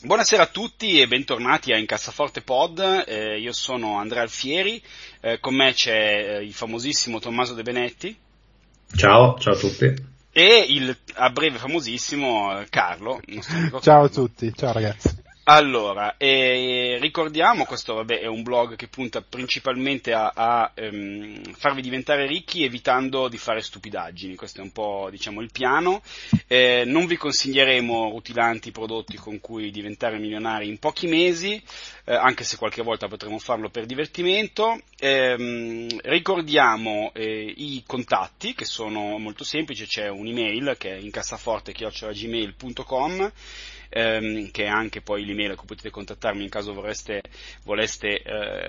Buonasera a tutti e bentornati a Incassaforte Pod, io sono Andrea Alfieri, con me c'è il famosissimo Tommaso De Benetti. Ciao a tutti. E il a breve famosissimo Carlo. Ciao a tutti, ciao ragazzi. Allora, ricordiamo, questo è un blog che punta principalmente a farvi diventare ricchi evitando di fare stupidaggini, questo è un po' il piano, non vi consiglieremo rutilanti prodotti con cui diventare milionari in pochi mesi, anche se qualche volta potremo farlo per divertimento, ricordiamo i contatti che sono molto semplici, c'è un'email che è incassaforte@gmail.com, che è anche poi l'email a cui potete contattarmi in caso voleste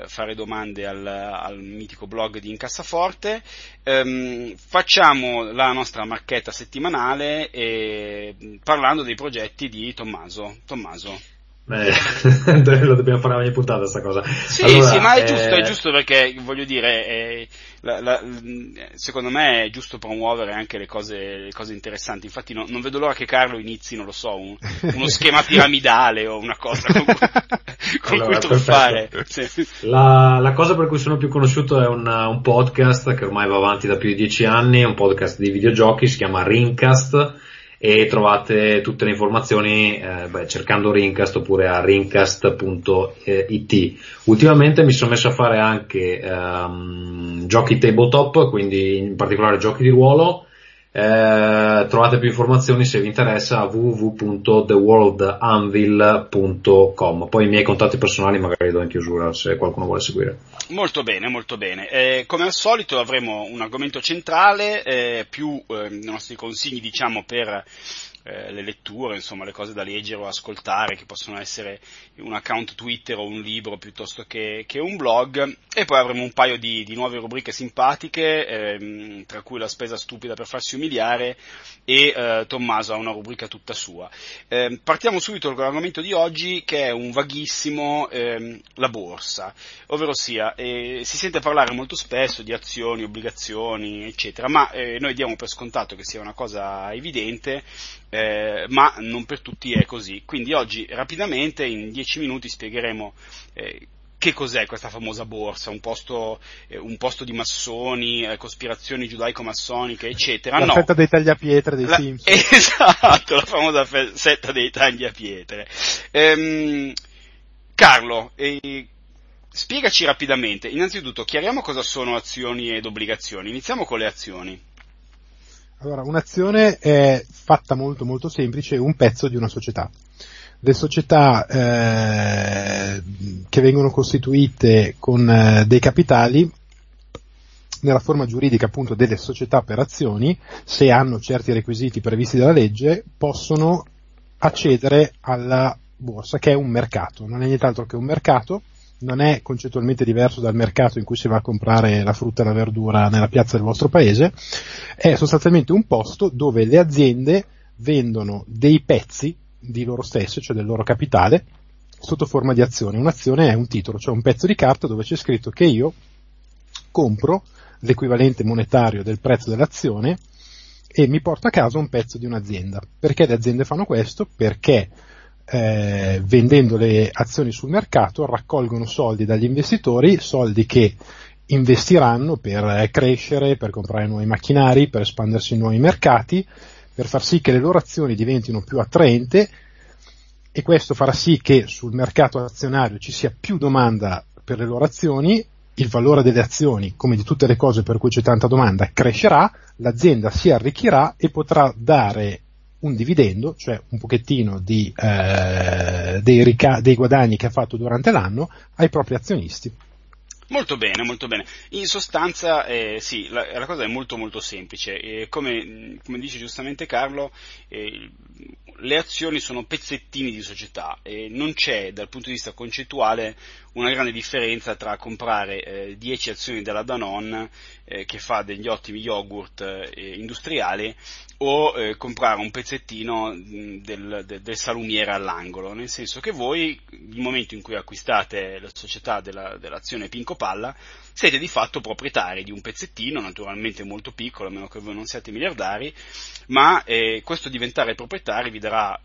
fare domande al mitico blog di Incassaforte. Facciamo la nostra marchetta settimanale parlando dei progetti di Tommaso. Lo dobbiamo fare ogni puntata sta cosa. Sì, allora, sì, ma è giusto perché voglio dire secondo me è giusto promuovere anche le cose interessanti. Infatti non vedo l'ora che Carlo inizi, non lo so, uno schema piramidale o una cosa con cui truffare. Sì. La cosa per cui sono più conosciuto è un podcast che ormai va avanti da più di 10 anni, un podcast di videogiochi, si chiama Rincast. E trovate tutte le informazioni cercando Rincast oppure a ringcast.it. Ultimamente mi sono messo a fare anche giochi tabletop, quindi in particolare giochi di ruolo. Trovate più informazioni se vi interessa a www.theworldanvil.com. Poi i miei contatti personali magari do in chiusura se qualcuno vuole seguire. Molto bene. Come al solito avremo un argomento centrale, più i nostri consigli per le letture, le cose da leggere o ascoltare, che possono essere un account Twitter o un libro piuttosto che un blog, e poi avremo un paio di nuove rubriche simpatiche, tra cui la spesa stupida per farsi umiliare e Tommaso ha una rubrica tutta sua. Partiamo subito con l'argomento di oggi, che è un vaghissimo, la borsa, ovvero sia si sente parlare molto spesso di azioni, obbligazioni eccetera, ma noi diamo per scontato che sia una cosa evidente, ma non per tutti è così, quindi oggi rapidamente in 10 minuti spiegheremo che cos'è questa famosa borsa, un posto di massoni, cospirazioni giudaico-massoniche eccetera. La fetta dei tagliapietre dei Simpson. Esatto, la famosa setta dei tagliapietre. Carlo, spiegaci rapidamente, innanzitutto chiariamo cosa sono azioni ed obbligazioni, iniziamo con le azioni. Allora, un'azione è fatta molto molto semplice, un pezzo di una società. Le società che vengono costituite con dei capitali nella forma giuridica appunto delle società per azioni, se hanno certi requisiti previsti dalla legge, possono accedere alla borsa, che è un mercato, non è nient'altro che un mercato. Non è concettualmente diverso dal mercato in cui si va a comprare la frutta e la verdura nella piazza del vostro paese, è sostanzialmente un posto dove le aziende vendono dei pezzi di loro stesse, cioè del loro capitale, sotto forma di azione. Un'azione è un titolo, cioè un pezzo di carta dove c'è scritto che io compro l'equivalente monetario del prezzo dell'azione e mi porto a casa un pezzo di un'azienda. Perché le aziende fanno questo? Perché vendendo le azioni sul mercato raccolgono soldi dagli investitori, soldi che investiranno per crescere, per comprare nuovi macchinari, per espandersi in nuovi mercati, per far sì che le loro azioni diventino più attraente, e questo farà sì che sul mercato azionario ci sia più domanda per le loro azioni, il valore delle azioni, come di tutte le cose per cui c'è tanta domanda, crescerà, l'azienda si arricchirà e potrà dare un dividendo, cioè un pochettino dei guadagni che ha fatto durante l'anno ai propri azionisti. Molto bene. In sostanza, sì, la cosa è molto molto semplice. Come dice giustamente Carlo, le azioni sono pezzettini di società e non c'è dal punto di vista concettuale una grande differenza tra comprare 10 azioni della Danone che fa degli ottimi yogurt industriali o comprare un pezzettino del salumiere all'angolo, nel senso che voi nel momento in cui acquistate la società dell'azione Pinco Palla siete di fatto proprietari di un pezzettino, naturalmente molto piccolo a meno che voi non siate miliardari, ma questo diventare proprietari vi darà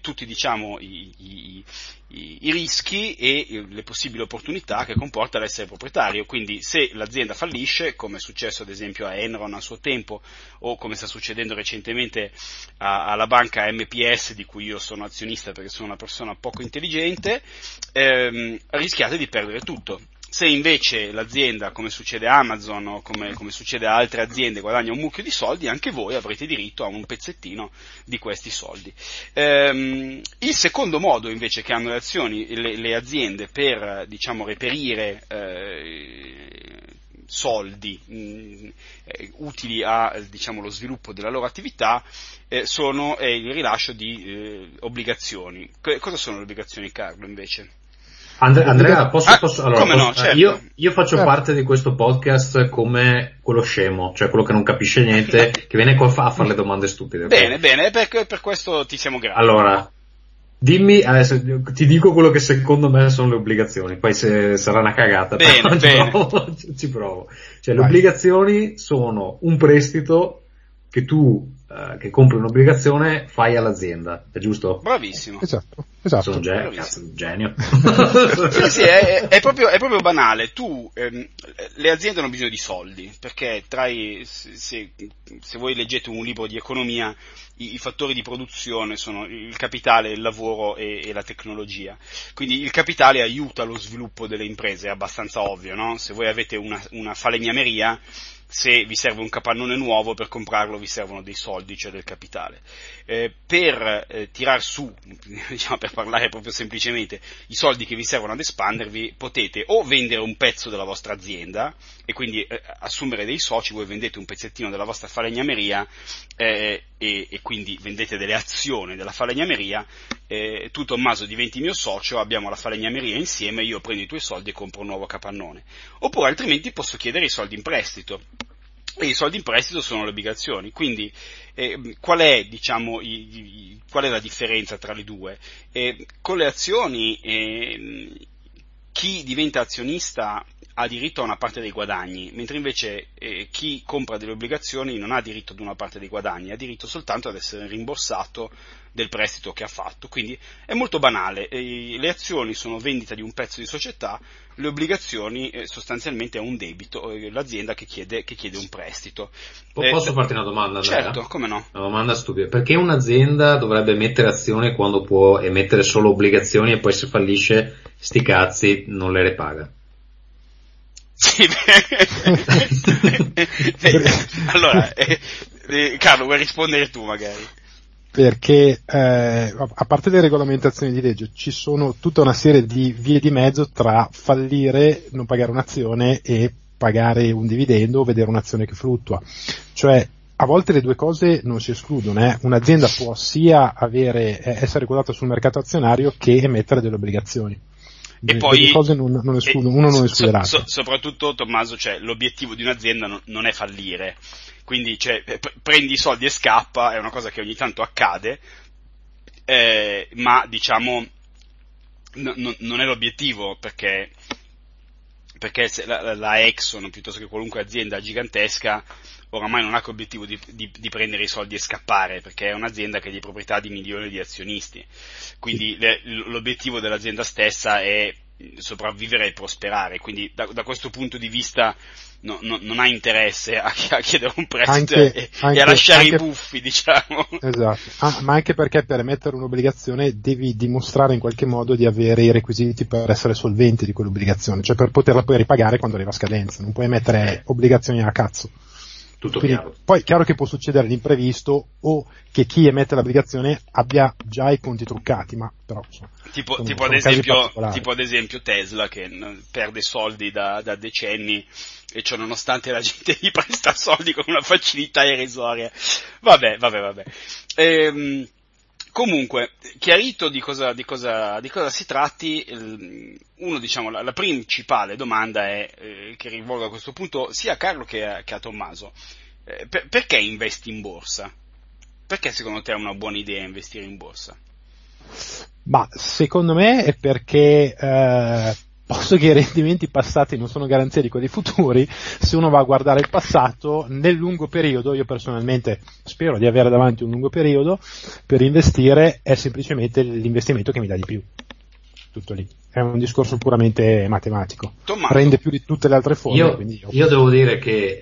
tutti diciamo i rischi e le possibili opportunità che comporta l'essere proprietario. Quindi se l'azienda fallisce, come è successo ad esempio a Enron a suo tempo o come sta succedendo recentemente alla banca MPS, di cui io sono azionista perché sono una persona poco intelligente, rischiate di perdere tutto. Se invece l'azienda, come succede a Amazon o come succede a altre aziende, guadagna un mucchio di soldi, anche voi avrete diritto a un pezzettino di questi soldi. Il secondo modo invece che hanno le azioni, le aziende per diciamo reperire soldi utili a diciamo lo sviluppo della loro attività sono il rilascio di obbligazioni. Cosa sono le obbligazioni, Carlo, invece? Andrea, posso allora, no, certo. Io faccio parte di questo podcast come quello scemo, cioè quello che non capisce niente, che viene qua a fare le domande stupide. Bene, bene, perché per questo ti siamo grati. Allora, dimmi, adesso ti dico quello che secondo me sono le obbligazioni, poi se sarà una cagata, bene, bene. Ci provo. Cioè, le obbligazioni sono un prestito che tu che compri un'obbligazione fai all'azienda, è giusto? Bravissimo. Esatto. Sono genio. sì, è proprio banale. Tu le aziende hanno bisogno di soldi, perché se voi leggete un libro di economia i fattori di produzione sono il capitale, il lavoro e la tecnologia. Quindi il capitale aiuta lo sviluppo delle imprese, è abbastanza ovvio, no? Se voi avete una falegnameria, se vi serve un capannone nuovo, per comprarlo vi servono dei soldi, cioè del capitale. Per tirar su, diciamo, per parlare proprio semplicemente, i soldi che vi servono ad espandervi, potete o vendere un pezzo della vostra azienda e quindi assumere dei soci, voi vendete un pezzettino della vostra falegnameria e quindi vendete delle azioni della falegnameria, tu Tommaso diventi mio socio, abbiamo la falegnameria insieme, io prendo i tuoi soldi e compro un nuovo capannone. Oppure altrimenti posso chiedere i soldi in prestito. E i soldi in prestito sono le obbligazioni, quindi qual è la differenza tra le due? Con le azioni chi diventa azionista ha diritto a una parte dei guadagni, mentre invece chi compra delle obbligazioni non ha diritto ad una parte dei guadagni, ha diritto soltanto ad essere rimborsato del prestito che ha fatto. Quindi è molto banale, le azioni sono vendita di un pezzo di società, le obbligazioni sostanzialmente è un debito, l'azienda che chiede un prestito. Posso farti una domanda, Andrea? Certo, come no. Una domanda stupida, perché un'azienda dovrebbe emettere azioni quando può emettere solo obbligazioni e poi se fallisce sti cazzi non le repaga? Sì, allora Carlo, vuoi rispondere tu magari? Perché a parte le regolamentazioni di legge ci sono tutta una serie di vie di mezzo tra fallire, non pagare un'azione e pagare un dividendo o vedere un'azione che fluttua, cioè a volte le due cose non si escludono, eh? Un'azienda può sia essere quotata sul mercato azionario che emettere delle obbligazioni. E poi le cose non escludono, uno non escluderà. Soprattutto Tommaso, cioè, l'obiettivo di un'azienda non è fallire, quindi cioè, prendi i soldi e scappa, è una cosa che ogni tanto accade, ma diciamo non è l'obiettivo, perché se la Exxon piuttosto che qualunque azienda gigantesca oramai non ha che obiettivo di prendere i soldi e scappare, perché è un'azienda che è di proprietà di milioni di azionisti, quindi l'obiettivo dell'azienda stessa è sopravvivere e prosperare, quindi da questo punto di vista non ha interesse a chiedere un prestito e a lasciare i buffi, diciamo. Esatto, ma anche perché per emettere un'obbligazione devi dimostrare in qualche modo di avere i requisiti per essere solvente di quell'obbligazione, cioè per poterla poi ripagare quando arriva a scadenza, non puoi emettere obbligazioni a cazzo. Tutto chiaro. Poi è chiaro che può succedere l'imprevisto o che chi emette l'obbligazione abbia già i conti truccati, ma però tipo ad esempio Tesla, che perde soldi da decenni e ciò nonostante la gente gli presta soldi con una facilità irrisoria. Vabbè. Comunque, chiarito di cosa si tratti, la principale domanda è, che rivolgo a questo punto sia a Carlo che a Tommaso, perché investi in borsa? Perché secondo te è una buona idea investire in borsa? Ma secondo me è perché posto che i rendimenti passati non sono garanzia di quelli futuri, se uno va a guardare il passato, nel lungo periodo, io personalmente spero di avere davanti un lungo periodo, per investire è semplicemente l'investimento che mi dà di più. Tutto lì. È un discorso puramente matematico. Tommaso. Rende più di tutte le altre forme. Io devo dire che,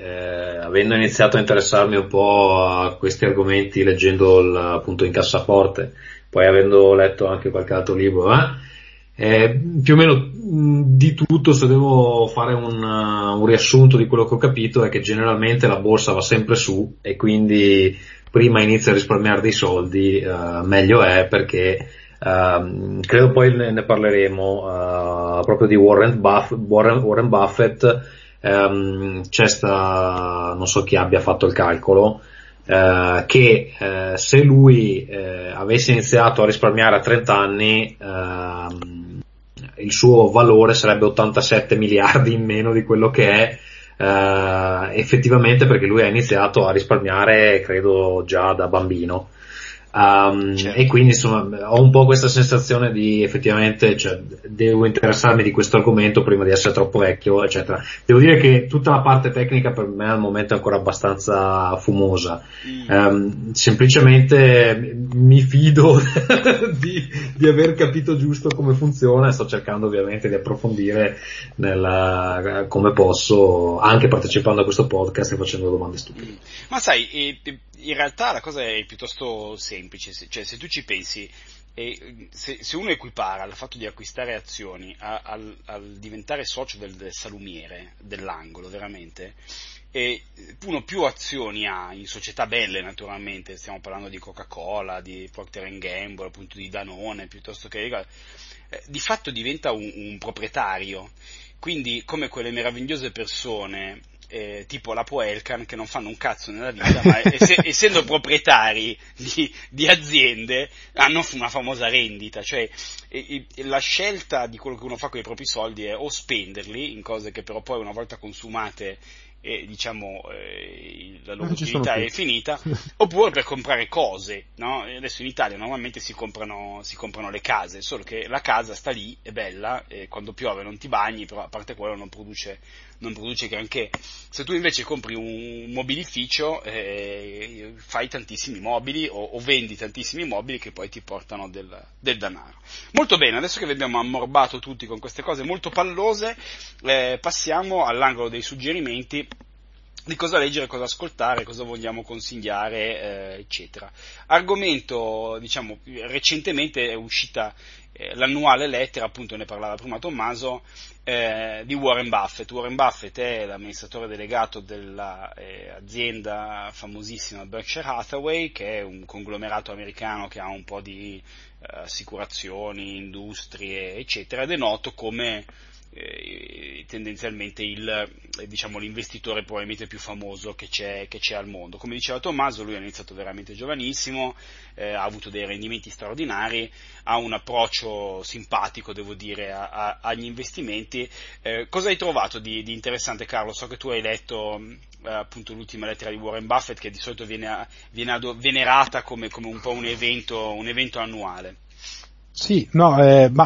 avendo iniziato a interessarmi un po' a questi argomenti, leggendo appunto Incassaforte, poi avendo letto anche qualche altro libro, più o meno di tutto, se devo fare un riassunto di quello che ho capito, è che generalmente la borsa va sempre su, e quindi prima inizia a risparmiare dei soldi meglio è, perché credo poi ne parleremo proprio di Warren Buffett. C'è sta, non so chi abbia fatto il calcolo, che se lui avesse iniziato a risparmiare a 30 anni il suo valore sarebbe 87 miliardi in meno di quello che è effettivamente, perché lui ha iniziato a risparmiare credo già da bambino. Certo. E quindi insomma ho un po' questa sensazione di effettivamente, cioè, devo interessarmi di questo argomento prima di essere troppo vecchio, eccetera. Devo dire che tutta la parte tecnica per me al momento è ancora abbastanza fumosa. Semplicemente mi fido di aver capito giusto come funziona, e sto cercando ovviamente di approfondire come posso, anche partecipando a questo podcast e facendo domande stupide. Ma sai, in realtà la cosa è piuttosto semplice, cioè se tu ci pensi, se uno equipara il fatto di acquistare azioni al diventare socio del salumiere dell'angolo, veramente, e uno più azioni ha in società belle, naturalmente, stiamo parlando di Coca-Cola, di Procter & Gamble, appunto di Danone, piuttosto che di fatto diventa un proprietario, quindi come quelle meravigliose persone tipo la Poelcan, che non fanno un cazzo nella vita, ma essendo proprietari di aziende hanno una famosa rendita, cioè la scelta di quello che uno fa con i propri soldi è o spenderli in cose che però poi una volta consumate la loro utilità è finita, oppure per comprare cose, no? Adesso in Italia normalmente si comprano le case, solo che la casa sta lì, è bella, e quando piove non ti bagni, però a parte quello non produce granché. Se tu invece compri un mobilificio, fai tantissimi mobili o vendi tantissimi mobili che poi ti portano del denaro. Molto bene, adesso che vi abbiamo ammorbato tutti con queste cose molto pallose, passiamo all'angolo dei suggerimenti di cosa leggere, cosa ascoltare, cosa vogliamo consigliare, eccetera. Argomento, diciamo, recentemente è uscita l'annuale lettera, appunto ne parlava prima Tommaso, di Warren Buffett. Warren Buffett è l'amministratore delegato dell'azienda famosissima Berkshire Hathaway, che è un conglomerato americano che ha un po' di assicurazioni, industrie, eccetera, ed è noto come tendenzialmente l'investitore probabilmente più famoso che c'è al mondo. Come diceva Tommaso, lui ha iniziato veramente giovanissimo, ha avuto dei rendimenti straordinari, ha un approccio simpatico, devo dire, agli investimenti. Cosa hai trovato di interessante, Carlo? So che tu hai letto appunto l'ultima lettera di Warren Buffett, che di solito viene venerata come un po' un evento annuale. Sì, ma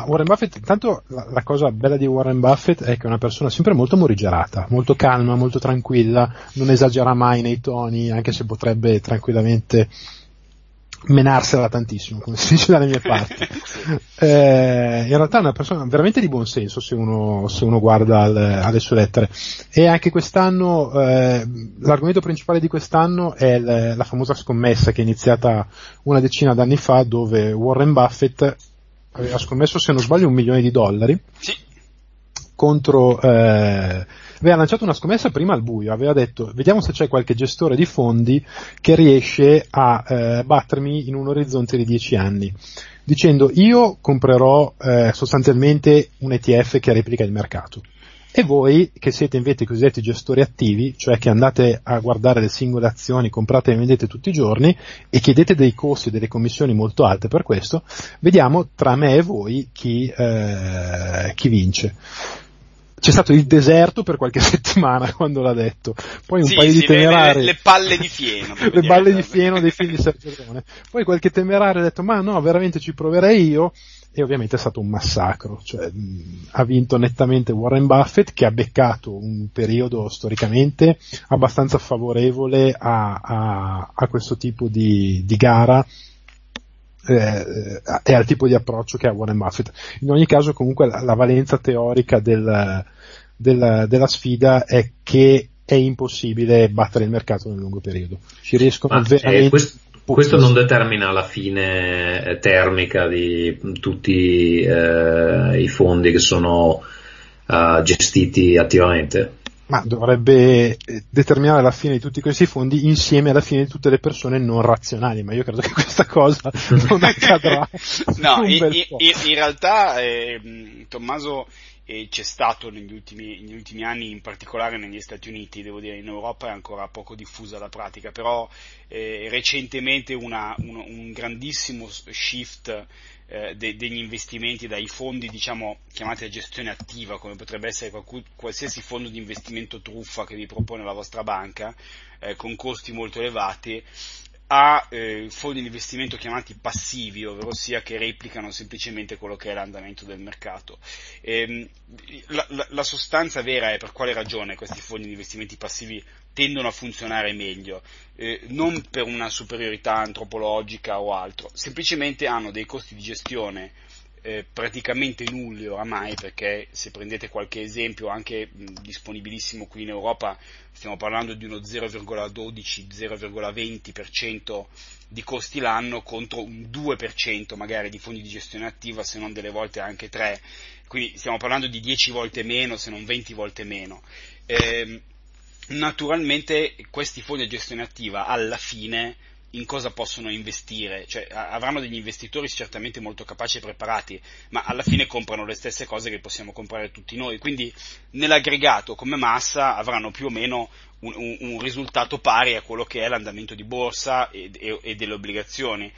Warren Buffett, intanto la cosa bella di Warren Buffett è che è una persona sempre molto morigerata, molto calma, molto tranquilla, non esagera mai nei toni, anche se potrebbe tranquillamente menarsela tantissimo, come si dice dalle mie parti. In realtà è una persona veramente di buon senso, se uno guarda alle sue lettere. E anche quest'anno, l'argomento principale di quest'anno è la famosa scommessa che è iniziata una decina d'anni fa, dove Warren Buffett aveva scommesso, se non sbaglio, $1 milione sì, contro aveva lanciato una scommessa prima al buio, aveva detto vediamo se c'è qualche gestore di fondi che riesce a battermi in un orizzonte di 10 anni, dicendo io comprerò sostanzialmente un ETF che replica il mercato. E voi che siete invece i cosiddetti gestori attivi, cioè che andate a guardare le singole azioni, comprate e vendete tutti i giorni e chiedete dei costi e delle commissioni molto alte per questo, vediamo tra me e voi chi vince. C'è stato il deserto per qualche settimana quando l'ha detto, poi un paio di temerari, le palle di fieno le palle di fieno dei figli di Sergio Leone, poi qualche temerario ha detto ma no, veramente ci proverei io, e ovviamente è stato un massacro, cioè ha vinto nettamente Warren Buffett, che ha beccato un periodo storicamente abbastanza favorevole a questo tipo di gara e al tipo di approccio che ha Warren Buffett. In ogni caso comunque la valenza teorica della sfida è che è impossibile battere il mercato nel lungo periodo, ci riescono veramente questo non determina la fine termica di tutti i fondi che sono gestiti attivamente, ma dovrebbe determinare la fine di tutti questi fondi insieme alla fine di tutte le persone non razionali, ma io credo che questa cosa non accadrà. No, in realtà Tommaso, c'è stato negli ultimi anni, in particolare negli Stati Uniti, devo dire in Europa è ancora poco diffusa la pratica, però recentemente un grandissimo shift degli investimenti dai fondi, diciamo, chiamati a gestione attiva, come potrebbe essere qualsiasi fondo di investimento truffa che vi propone la vostra banca, con costi molto elevati, a fondi di investimento chiamati passivi, ovvero sia che replicano semplicemente quello che è l'andamento del mercato. La sostanza vera è per quale ragione questi fondi di investimenti passivi tendono a funzionare meglio, non per una superiorità antropologica o altro, semplicemente hanno dei costi di gestione praticamente nulli oramai, perché se prendete qualche esempio anche disponibilissimo qui in Europa stiamo parlando di uno 0,12-0,20% di costi l'anno contro un 2% magari di fondi di gestione attiva, se non delle volte anche 3, quindi stiamo parlando di 10 volte meno, se non 20 volte meno. Naturalmente questi fondi di gestione attiva alla fine in cosa possono investire, cioè avranno degli investitori certamente molto capaci e preparati, ma alla fine comprano le stesse cose che possiamo comprare tutti noi, quindi nell'aggregato come massa avranno più o meno un risultato pari a quello che è l'andamento di borsa e delle obbligazioni.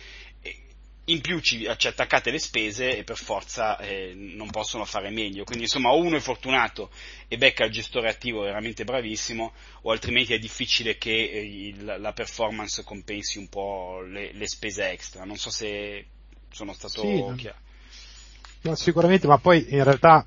In più ci attaccate le spese e per forza non possono fare meglio, quindi insomma o uno è fortunato e becca il gestore attivo veramente bravissimo, o altrimenti è difficile che la performance compensi un po' le spese extra. Non so se sono stato chiaro. No, sicuramente, ma poi in realtà,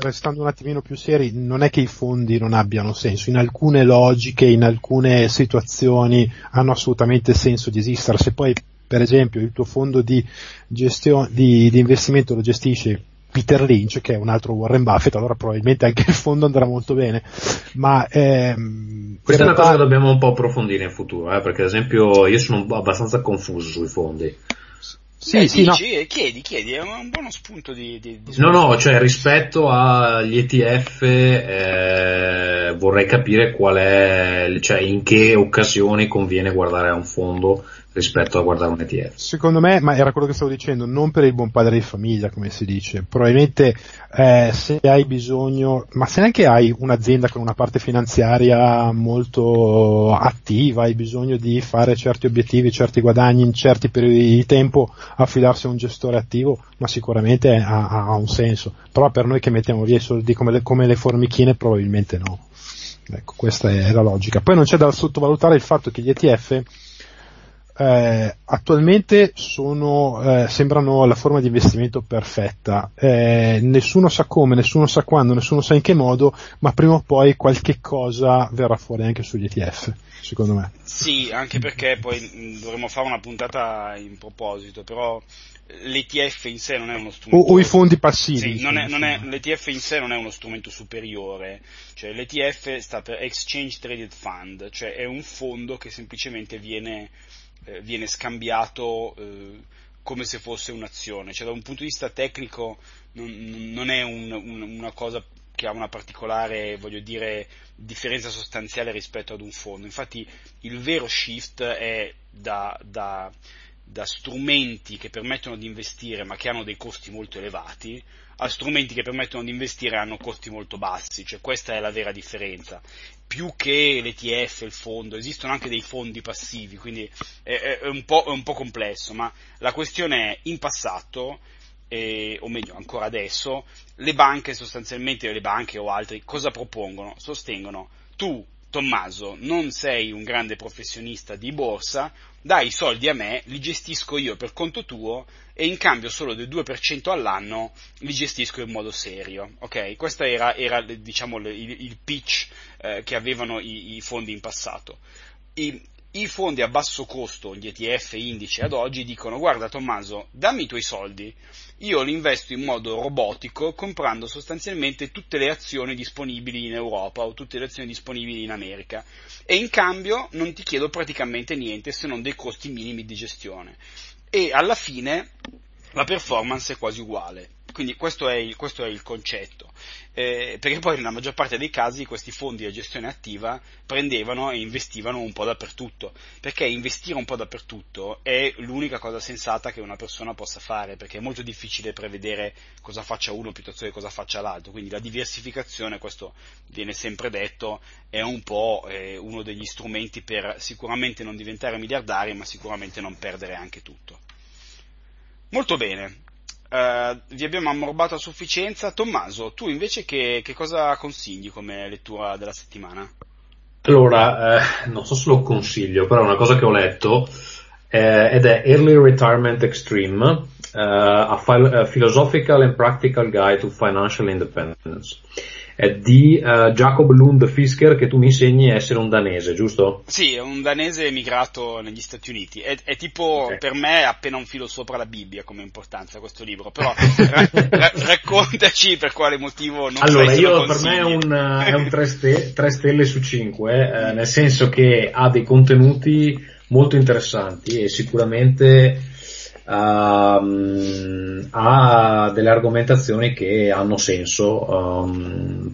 restando un attimino più seri, non è che i fondi non abbiano senso, in alcune logiche, in alcune situazioni hanno assolutamente senso di esistere. Se poi per esempio il tuo fondo di gestione di investimento lo gestisce Peter Lynch, che è un altro Warren Buffett, allora probabilmente anche il fondo andrà molto bene, ma questa è una cosa che dobbiamo un po' approfondire in futuro, perché ad esempio io sono abbastanza confuso sui fondi. Dici, no. Chiedi, è un buono spunto di No, cioè rispetto agli ETF vorrei capire qual è, cioè in che occasioni conviene guardare a un fondo rispetto a guardare un ETF. Secondo me, ma era quello che stavo dicendo, non per il buon padre di famiglia, come si dice, probabilmente se hai bisogno, ma se neanche hai un'azienda con una parte finanziaria molto attiva, hai bisogno di fare certi obiettivi, certi guadagni in certi periodi di tempo, affidarsi a un gestore attivo, ma sicuramente ha un senso, però per noi che mettiamo via i soldi come le formichine probabilmente no. Ecco, questa è la logica. Poi non c'è da sottovalutare il fatto che gli ETF attualmente sembrano la forma di investimento perfetta, nessuno sa come, nessuno sa quando, nessuno sa in che modo, ma prima o poi qualche cosa verrà fuori anche sugli ETF, secondo me. Sì, anche perché poi dovremmo fare una puntata in proposito, però l'ETF in sé non è uno strumento o i fondi passivi. Sì, l'ETF in sé non è uno strumento superiore, cioè l'ETF sta per Exchange Traded Fund, cioè è un fondo che semplicemente viene scambiato come se fosse un'azione, cioè da un punto di vista tecnico non è una cosa che ha una particolare, voglio dire, differenza sostanziale rispetto ad un fondo. Infatti il vero shift è da da strumenti che permettono di investire ma che hanno dei costi molto elevati a strumenti che permettono di investire e hanno costi molto bassi, cioè questa è la vera differenza. Più che l'ETF, il fondo, esistono anche dei fondi passivi, quindi è un po' complesso, ma la questione è, in passato, o meglio ancora adesso, le banche sostanzialmente, le banche o altri, cosa propongono? Sostengono: tu, Tommaso, non sei un grande professionista di borsa, dai i soldi a me, li gestisco io per conto tuo e in cambio solo del 2% all'anno li gestisco in modo serio. Ok? Questo era diciamo il pitch che avevano i fondi in passato. I fondi a basso costo, gli ETF indice ad oggi, dicono: guarda Tommaso, dammi i tuoi soldi, io li investo in modo robotico comprando sostanzialmente tutte le azioni disponibili in Europa o tutte le azioni disponibili in America e in cambio non ti chiedo praticamente niente se non dei costi minimi di gestione e alla fine la performance è quasi uguale. Quindi questo è il concetto, perché poi nella maggior parte dei casi questi fondi a gestione attiva prendevano e investivano un po' dappertutto, perché investire un po' dappertutto è l'unica cosa sensata che una persona possa fare, perché è molto difficile prevedere cosa faccia uno piuttosto che cosa faccia l'altro, quindi la diversificazione, questo viene sempre detto, è un po' uno degli strumenti per sicuramente non diventare miliardari, ma sicuramente non perdere anche tutto. Molto bene. Vi abbiamo ammorbato a sufficienza. Tommaso, tu invece che cosa consigli come lettura della settimana? Allora, non so se lo consiglio, però è una cosa che ho letto ed è Early Retirement Extreme, a Philosophical and Practical Guide to Financial Independence. È di Jacob Lund Fisker, che tu mi insegni essere un danese, giusto? Sì, è un danese emigrato negli Stati Uniti. È tipo, okay, per me è appena un filo sopra la Bibbia come importanza questo libro, però raccontaci per quale motivo non allora, sai se lo consigli. Allora, per me è un 3 stelle su 5, nel senso che ha dei contenuti molto interessanti e sicuramente ha delle argomentazioni che hanno senso,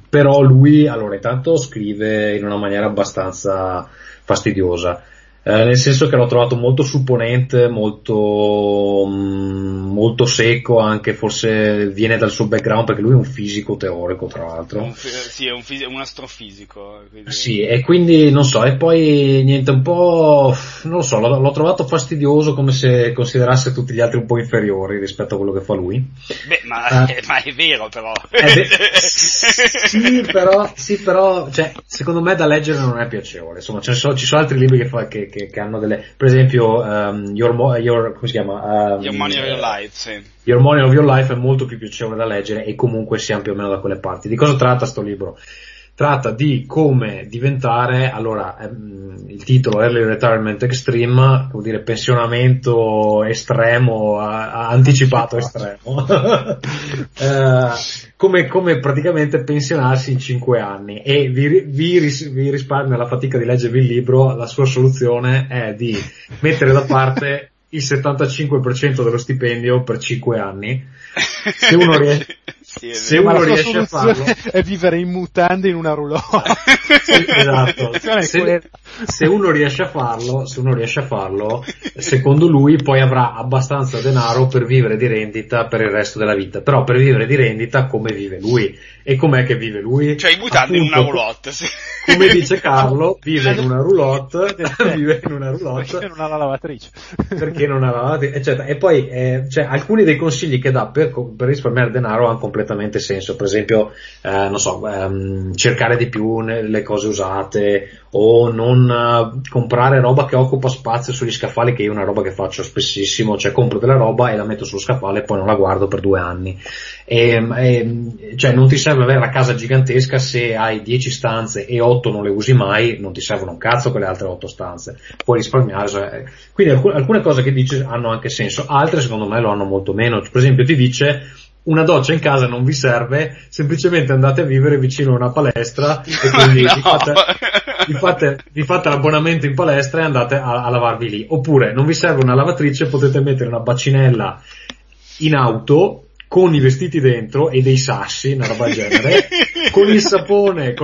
però lui allora intanto scrive in una maniera abbastanza fastidiosa, nel senso che l'ho trovato molto supponente, molto secco, anche forse viene dal suo background, perché lui è un fisico teorico tra l'altro, è un astrofisico, quindi... sì, e quindi non so, e poi niente, un po' non lo so, l'ho trovato fastidioso, come se considerasse tutti gli altri un po' inferiori rispetto a quello che fa lui. Beh, ma è vero, però sì però cioè, secondo me da leggere non è piacevole, insomma ci sono altri libri che hanno delle, per esempio Your Money or Your Life, sì. Your Money or Your Life è molto più piacevole da leggere e comunque siamo più o meno da quelle parti. Di cosa tratta sto libro? Tratta di come diventare, allora il titolo Early Retirement Extreme vuol dire pensionamento estremo, anticipato estremo, come praticamente pensionarsi in 5 anni, e vi risparmio la fatica di leggervi il libro. La sua soluzione è di mettere da parte il 75% dello stipendio per 5 anni, se uno riesce, sì, se uno riesce a farlo, è vivere in mutande in una roulotte. Sì, esatto. Se uno riesce a farlo, secondo lui poi avrà abbastanza denaro per vivere di rendita per il resto della vita. Però per vivere di rendita come vive lui? E com'è che vive lui? Cioè in mutande, appunto, in una roulotte. Sì. Come dice Carlo, vive in una roulotte, perché non ha la lavatrice. Perché non ha la lavatrice, eccetera. E poi cioè alcuni dei consigli che dà per risparmiare denaro hanno completamente senso. Per esempio, non so, cercare di più le cose usate, o non comprare roba che occupa spazio sugli scaffali, che è una roba che faccio spessissimo, cioè compro della roba e la metto sullo scaffale e poi non la guardo per 2 anni. Cioè non ti serve avere la casa gigantesca se hai 10 stanze e 8 non le usi mai, non ti servono un cazzo quelle altre 8 stanze, puoi risparmiare. Cioè, quindi alcune cose che dice hanno anche senso, altre secondo me lo hanno molto meno. Per esempio ti dice: una doccia in casa non vi serve, semplicemente andate a vivere vicino a una palestra e quindi vi fate l'abbonamento in palestra e andate a lavarvi lì. Oppure non vi serve una lavatrice, potete mettere una bacinella in auto con i vestiti dentro e dei sassi, una roba del genere, con il sapone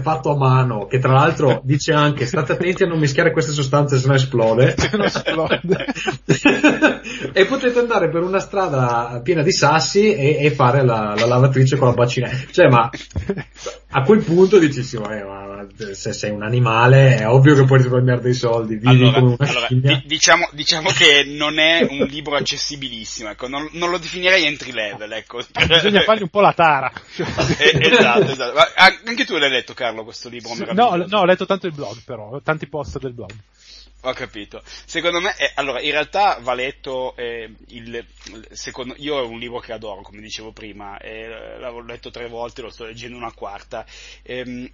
fatto a mano, che tra l'altro dice anche state attenti a non mischiare queste sostanze sennò esplode, e potete andare per una strada piena di sassi e fare la lavatrice con la bacinetta. Cioè, ma a quel punto dici sì, ma se sei un animale è ovvio che puoi risparmiare dei soldi, vivi come una scimmia. Diciamo che non è un libro accessibilissimo, ecco, non lo definirei entry level, ecco. Bisogna fargli un po' la tara. Esatto. Ma anche tu l'hai letto, Carlo, questo libro? Sì, no, ho letto tanto il blog, però, tanti post del blog. Ho capito. Secondo me, allora, in realtà va letto, io è un libro che adoro, come dicevo prima, l'ho letto 3 volte, lo sto leggendo una quarta,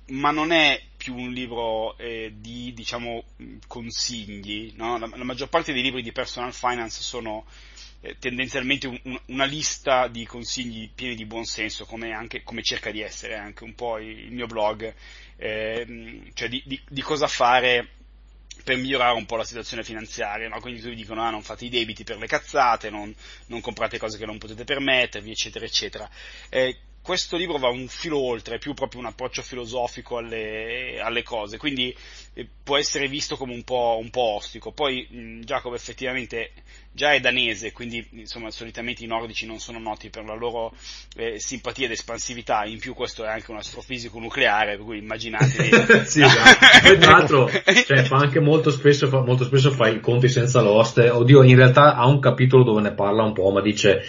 ma non è più un libro di, diciamo, consigli, no? La maggior parte dei libri di personal finance sono tendenzialmente una lista di consigli pieni di buonsenso, come cerca di essere anche un po' il mio blog, cioè di cosa fare per migliorare un po' la situazione finanziaria, no? Quindi vi dicono, non fate i debiti per le cazzate, non comprate cose che non potete permettervi, eccetera, eccetera. Questo libro va un filo oltre, è più proprio un approccio filosofico alle cose, quindi può essere visto come un po' ostico. Poi Jacob effettivamente già è danese, quindi insomma solitamente i nordici non sono noti per la loro simpatia ed espansività, in più questo è anche un astrofisico nucleare, per cui immaginate. Sì, poi tra l'altro fa anche molto spesso fa i conti senza l'oste, oddio, in realtà ha un capitolo dove ne parla un po', ma dice...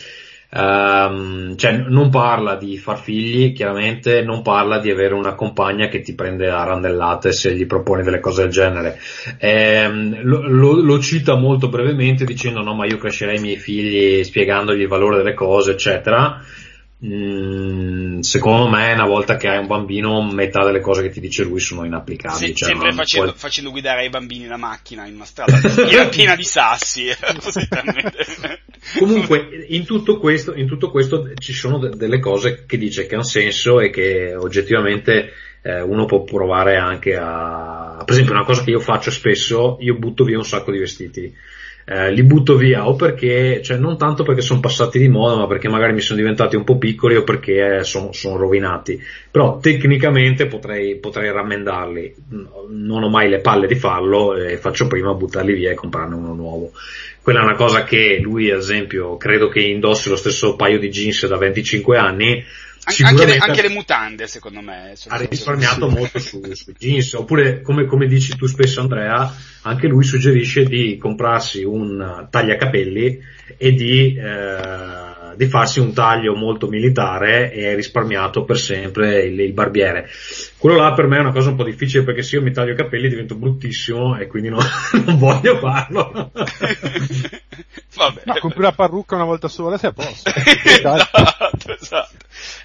cioè non parla di far figli, chiaramente non parla di avere una compagna che ti prende a randellate se gli proponi delle cose del genere, lo cita molto brevemente dicendo no, ma io crescerei i miei figli spiegandogli il valore delle cose, eccetera. Secondo me, una volta che hai un bambino, metà delle cose che ti dice lui sono inapplicabili. Sì, cioè, sempre facendo guidare ai bambini la macchina in una strada piena di sassi. Comunque, in tutto questo ci sono delle cose che dice che hanno senso e che oggettivamente uno può provare anche a... Per esempio, una cosa che io faccio spesso, io butto via un sacco di vestiti. Li butto via o perché, cioè non tanto perché sono passati di moda, ma perché magari mi sono diventati un po' piccoli o perché sono rovinati, però tecnicamente potrei rammendarli, non ho mai le palle di farlo e faccio prima a buttarli via e comprarne uno nuovo. Quella è una cosa che lui, ad esempio, credo che indossi lo stesso paio di jeans da 25 anni, anche le mutande, secondo me, ha risparmiato molto sui jeans. Oppure, come dici tu spesso, Andrea, anche lui suggerisce di comprarsi un tagliacapelli e di farsi un taglio molto militare, e è risparmiato per sempre il barbiere. Quello là per me è una cosa un po' difficile, perché se io mi taglio i capelli divento bruttissimo e quindi non voglio farlo. Vabbè, no, compri la parrucca una volta sola, sei a posto.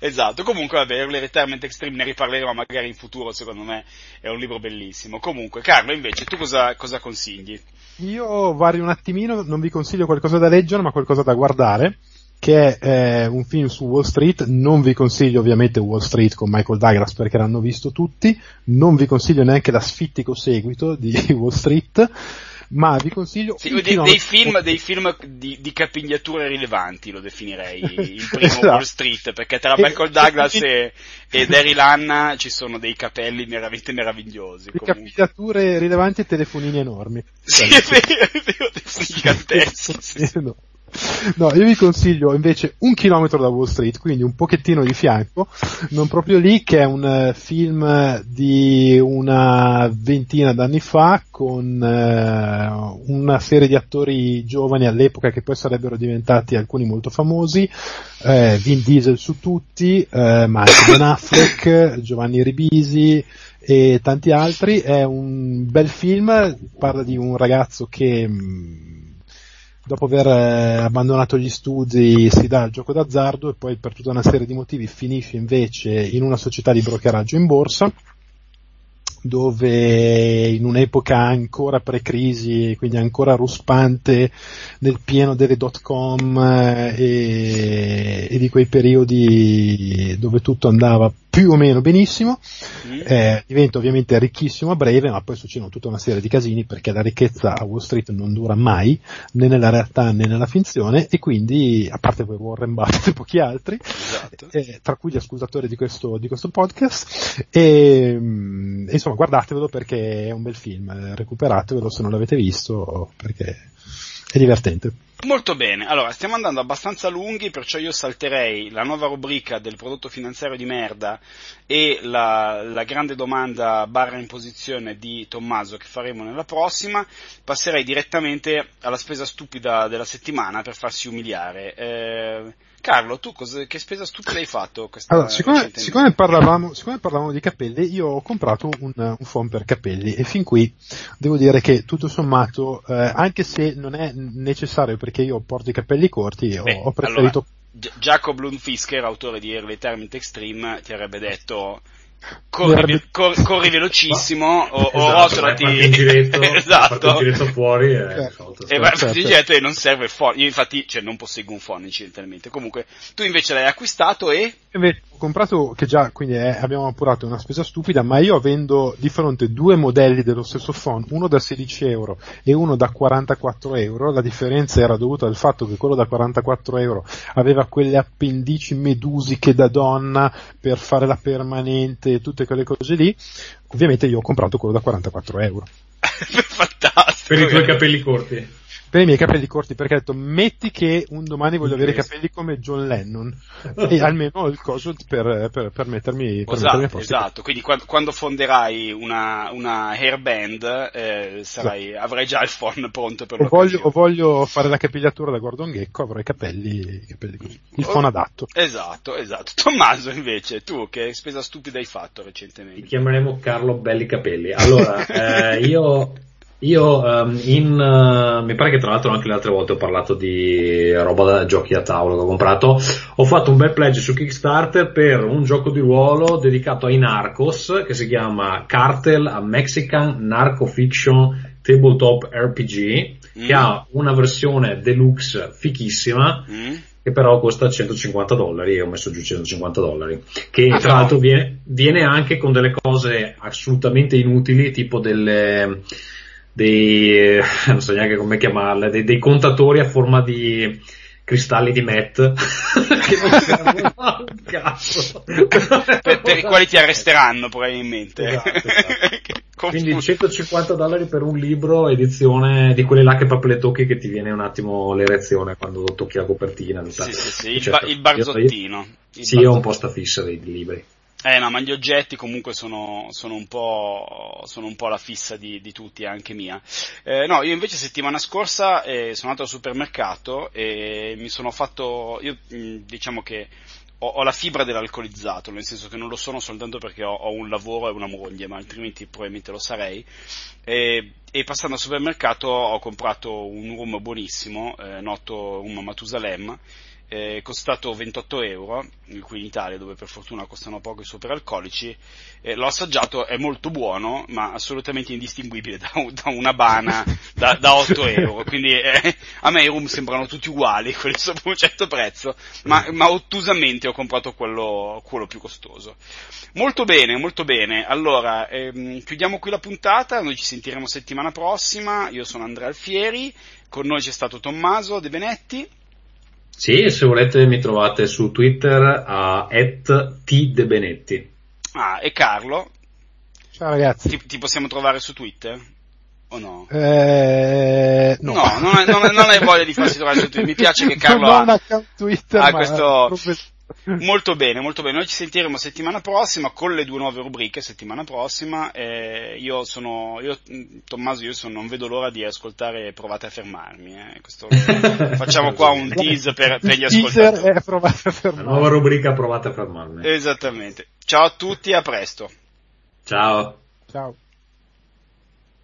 Esatto. Comunque, vabbè, Early Retirement Extreme ne riparleremo magari in futuro, secondo me è un libro bellissimo. Comunque, Carlo, invece, tu cosa consigli? Io vario un attimino, non vi consiglio qualcosa da leggere, ma qualcosa da guardare, che è un film su Wall Street. Non vi consiglio ovviamente Wall Street con Michael Douglas, perché l'hanno visto tutti, non vi consiglio neanche l'asfittico seguito di Wall Street, ma vi consiglio dei film di capigliature rilevanti, lo definirei il primo. Esatto. Wall Street, perché tra Michael Douglas e Daryl Hannah ci sono dei capelli veramente meravigliosi, capigliature rilevanti e telefonini enormi. Sì, giganteschi. No, io vi consiglio invece Un chilometro da Wall Street, quindi un pochettino di fianco, non proprio lì, che è un film di una ventina d'anni fa con una serie di attori giovani all'epoca che poi sarebbero diventati alcuni molto famosi, Vin Diesel su tutti, ma anche Ben Affleck, Giovanni Ribisi e tanti altri. È un bel film, parla di un ragazzo che dopo aver abbandonato gli studi si dà al gioco d'azzardo e poi per tutta una serie di motivi finisce invece in una società di brokeraggio in borsa, dove in un'epoca ancora pre-crisi, quindi ancora ruspante nel pieno delle .com e di quei periodi dove tutto andava più o meno benissimo, diventa ovviamente ricchissimo a breve, ma poi succedono tutta una serie di casini, perché la ricchezza a Wall Street non dura mai, né nella realtà né nella finzione, e quindi, a parte poi Warren Buffett e pochi altri, esatto, tra cui gli ascoltatori di questo podcast, e insomma guardatevelo perché è un bel film, recuperatevelo se non l'avete visto perché è divertente. Molto bene, allora stiamo andando abbastanza lunghi, perciò io salterei la nuova rubrica del prodotto finanziario di merda e la grande domanda barra imposizione di Tommaso che faremo nella prossima. Passerei direttamente alla spesa stupida della settimana per farsi umiliare. Carlo, tu che spesa stupida hai fatto questa? Allora, siccome parlavamo di capelli, io ho comprato un phon per capelli, e fin qui devo dire che tutto sommato, anche se non è necessario perché io porto i capelli corti, ho preferito. Allora, Jacob Lund Fisker, autore di Early Retirement Extreme, ti avrebbe detto: corri velocissimo, o rotolati, esatto, fuori e vai a diretto, e non serve il phon. Io infatti, cioè, non posseggo un phon incidentalmente. Comunque tu invece l'hai acquistato e ho comprato, che già quindi abbiamo appurato una spesa stupida, ma io avendo di fronte due modelli dello stesso phon, uno da 16 euro e uno da 44 euro, la differenza era dovuta al fatto che quello da 44 euro aveva quelle appendici medusiche da donna per fare la permanente e tutte quelle cose lì. Ovviamente io ho comprato quello da 44 euro. Fantastico. Per i tuoi capelli corti? Per i miei capelli corti, perché ho detto: metti che un domani voglio avere i capelli come John Lennon e almeno ho il coso per mettermi a posto. Esatto, quindi quando fonderai una hairband, avrai già il phon pronto per l'occasione. Voglio fare la capigliatura da Gordon Gekko, avrò i capelli così, il phon adatto. Esatto. Tommaso, invece, tu che spesa stupida hai fatto recentemente? Ti chiameremo Carlo Belli Capelli. Allora, Io mi pare che tra l'altro anche le altre volte ho parlato di roba da giochi a tavolo che ho comprato. Ho fatto un bel pledge su Kickstarter per un gioco di ruolo dedicato ai narcos che si chiama Cartel a Mexican Narco Fiction Tabletop RPG, che ha una versione deluxe fichissima, che però costa $150, e ho messo giù $150, che tra l'altro viene anche con delle cose assolutamente inutili, tipo dei non so neanche come chiamarle, dei contatori a forma di cristalli di meth che non un cazzo, per i quali ti arresteranno probabilmente. Esatto. Quindi $150 per un libro, edizione di quelle là che proprio le tocchi che ti viene un attimo l'erezione quando tocchi la copertina. Sì, certo. Il barzottino. Io ho un po' sta fissa dei libri. No, ma gli oggetti comunque sono un po' la fissa di tutti, anche mia. No, io invece settimana scorsa sono andato al supermercato e mi sono fatto, io diciamo che ho la fibra dell'alcolizzato, nel senso che non lo sono soltanto perché ho un lavoro e una moglie, ma altrimenti probabilmente lo sarei. E passando al supermercato ho comprato un rum buonissimo, noto rum Matusalem, costato €28, qui in Italia dove per fortuna costano poco i superalcolici. L'ho assaggiato, è molto buono, ma assolutamente indistinguibile da una bana da €8, quindi a me i rum sembrano tutti uguali, quelli sopra un certo prezzo, ma ottusamente ho comprato quello più costoso. Molto bene, allora chiudiamo qui la puntata, noi ci sentiremo settimana prossima. Io sono Andrea Alfieri, con noi c'è stato Tommaso De Benetti. Sì, se volete mi trovate su Twitter a @tdebenetti. E Carlo? Ciao ragazzi. Ti possiamo trovare su Twitter? O no? No, non hai voglia di farsi trovare su Twitter. Mi piace che Carlo ha questo... Molto bene, noi ci sentiremo settimana prossima con le due nuove rubriche settimana prossima. Tommaso, io non vedo l'ora di ascoltare Provate a fermarmi, Questo, facciamo qua un teaser per gli ascoltatori. La nuova rubrica Provate a fermarmi. Esattamente. Ciao a tutti, a presto. Ciao.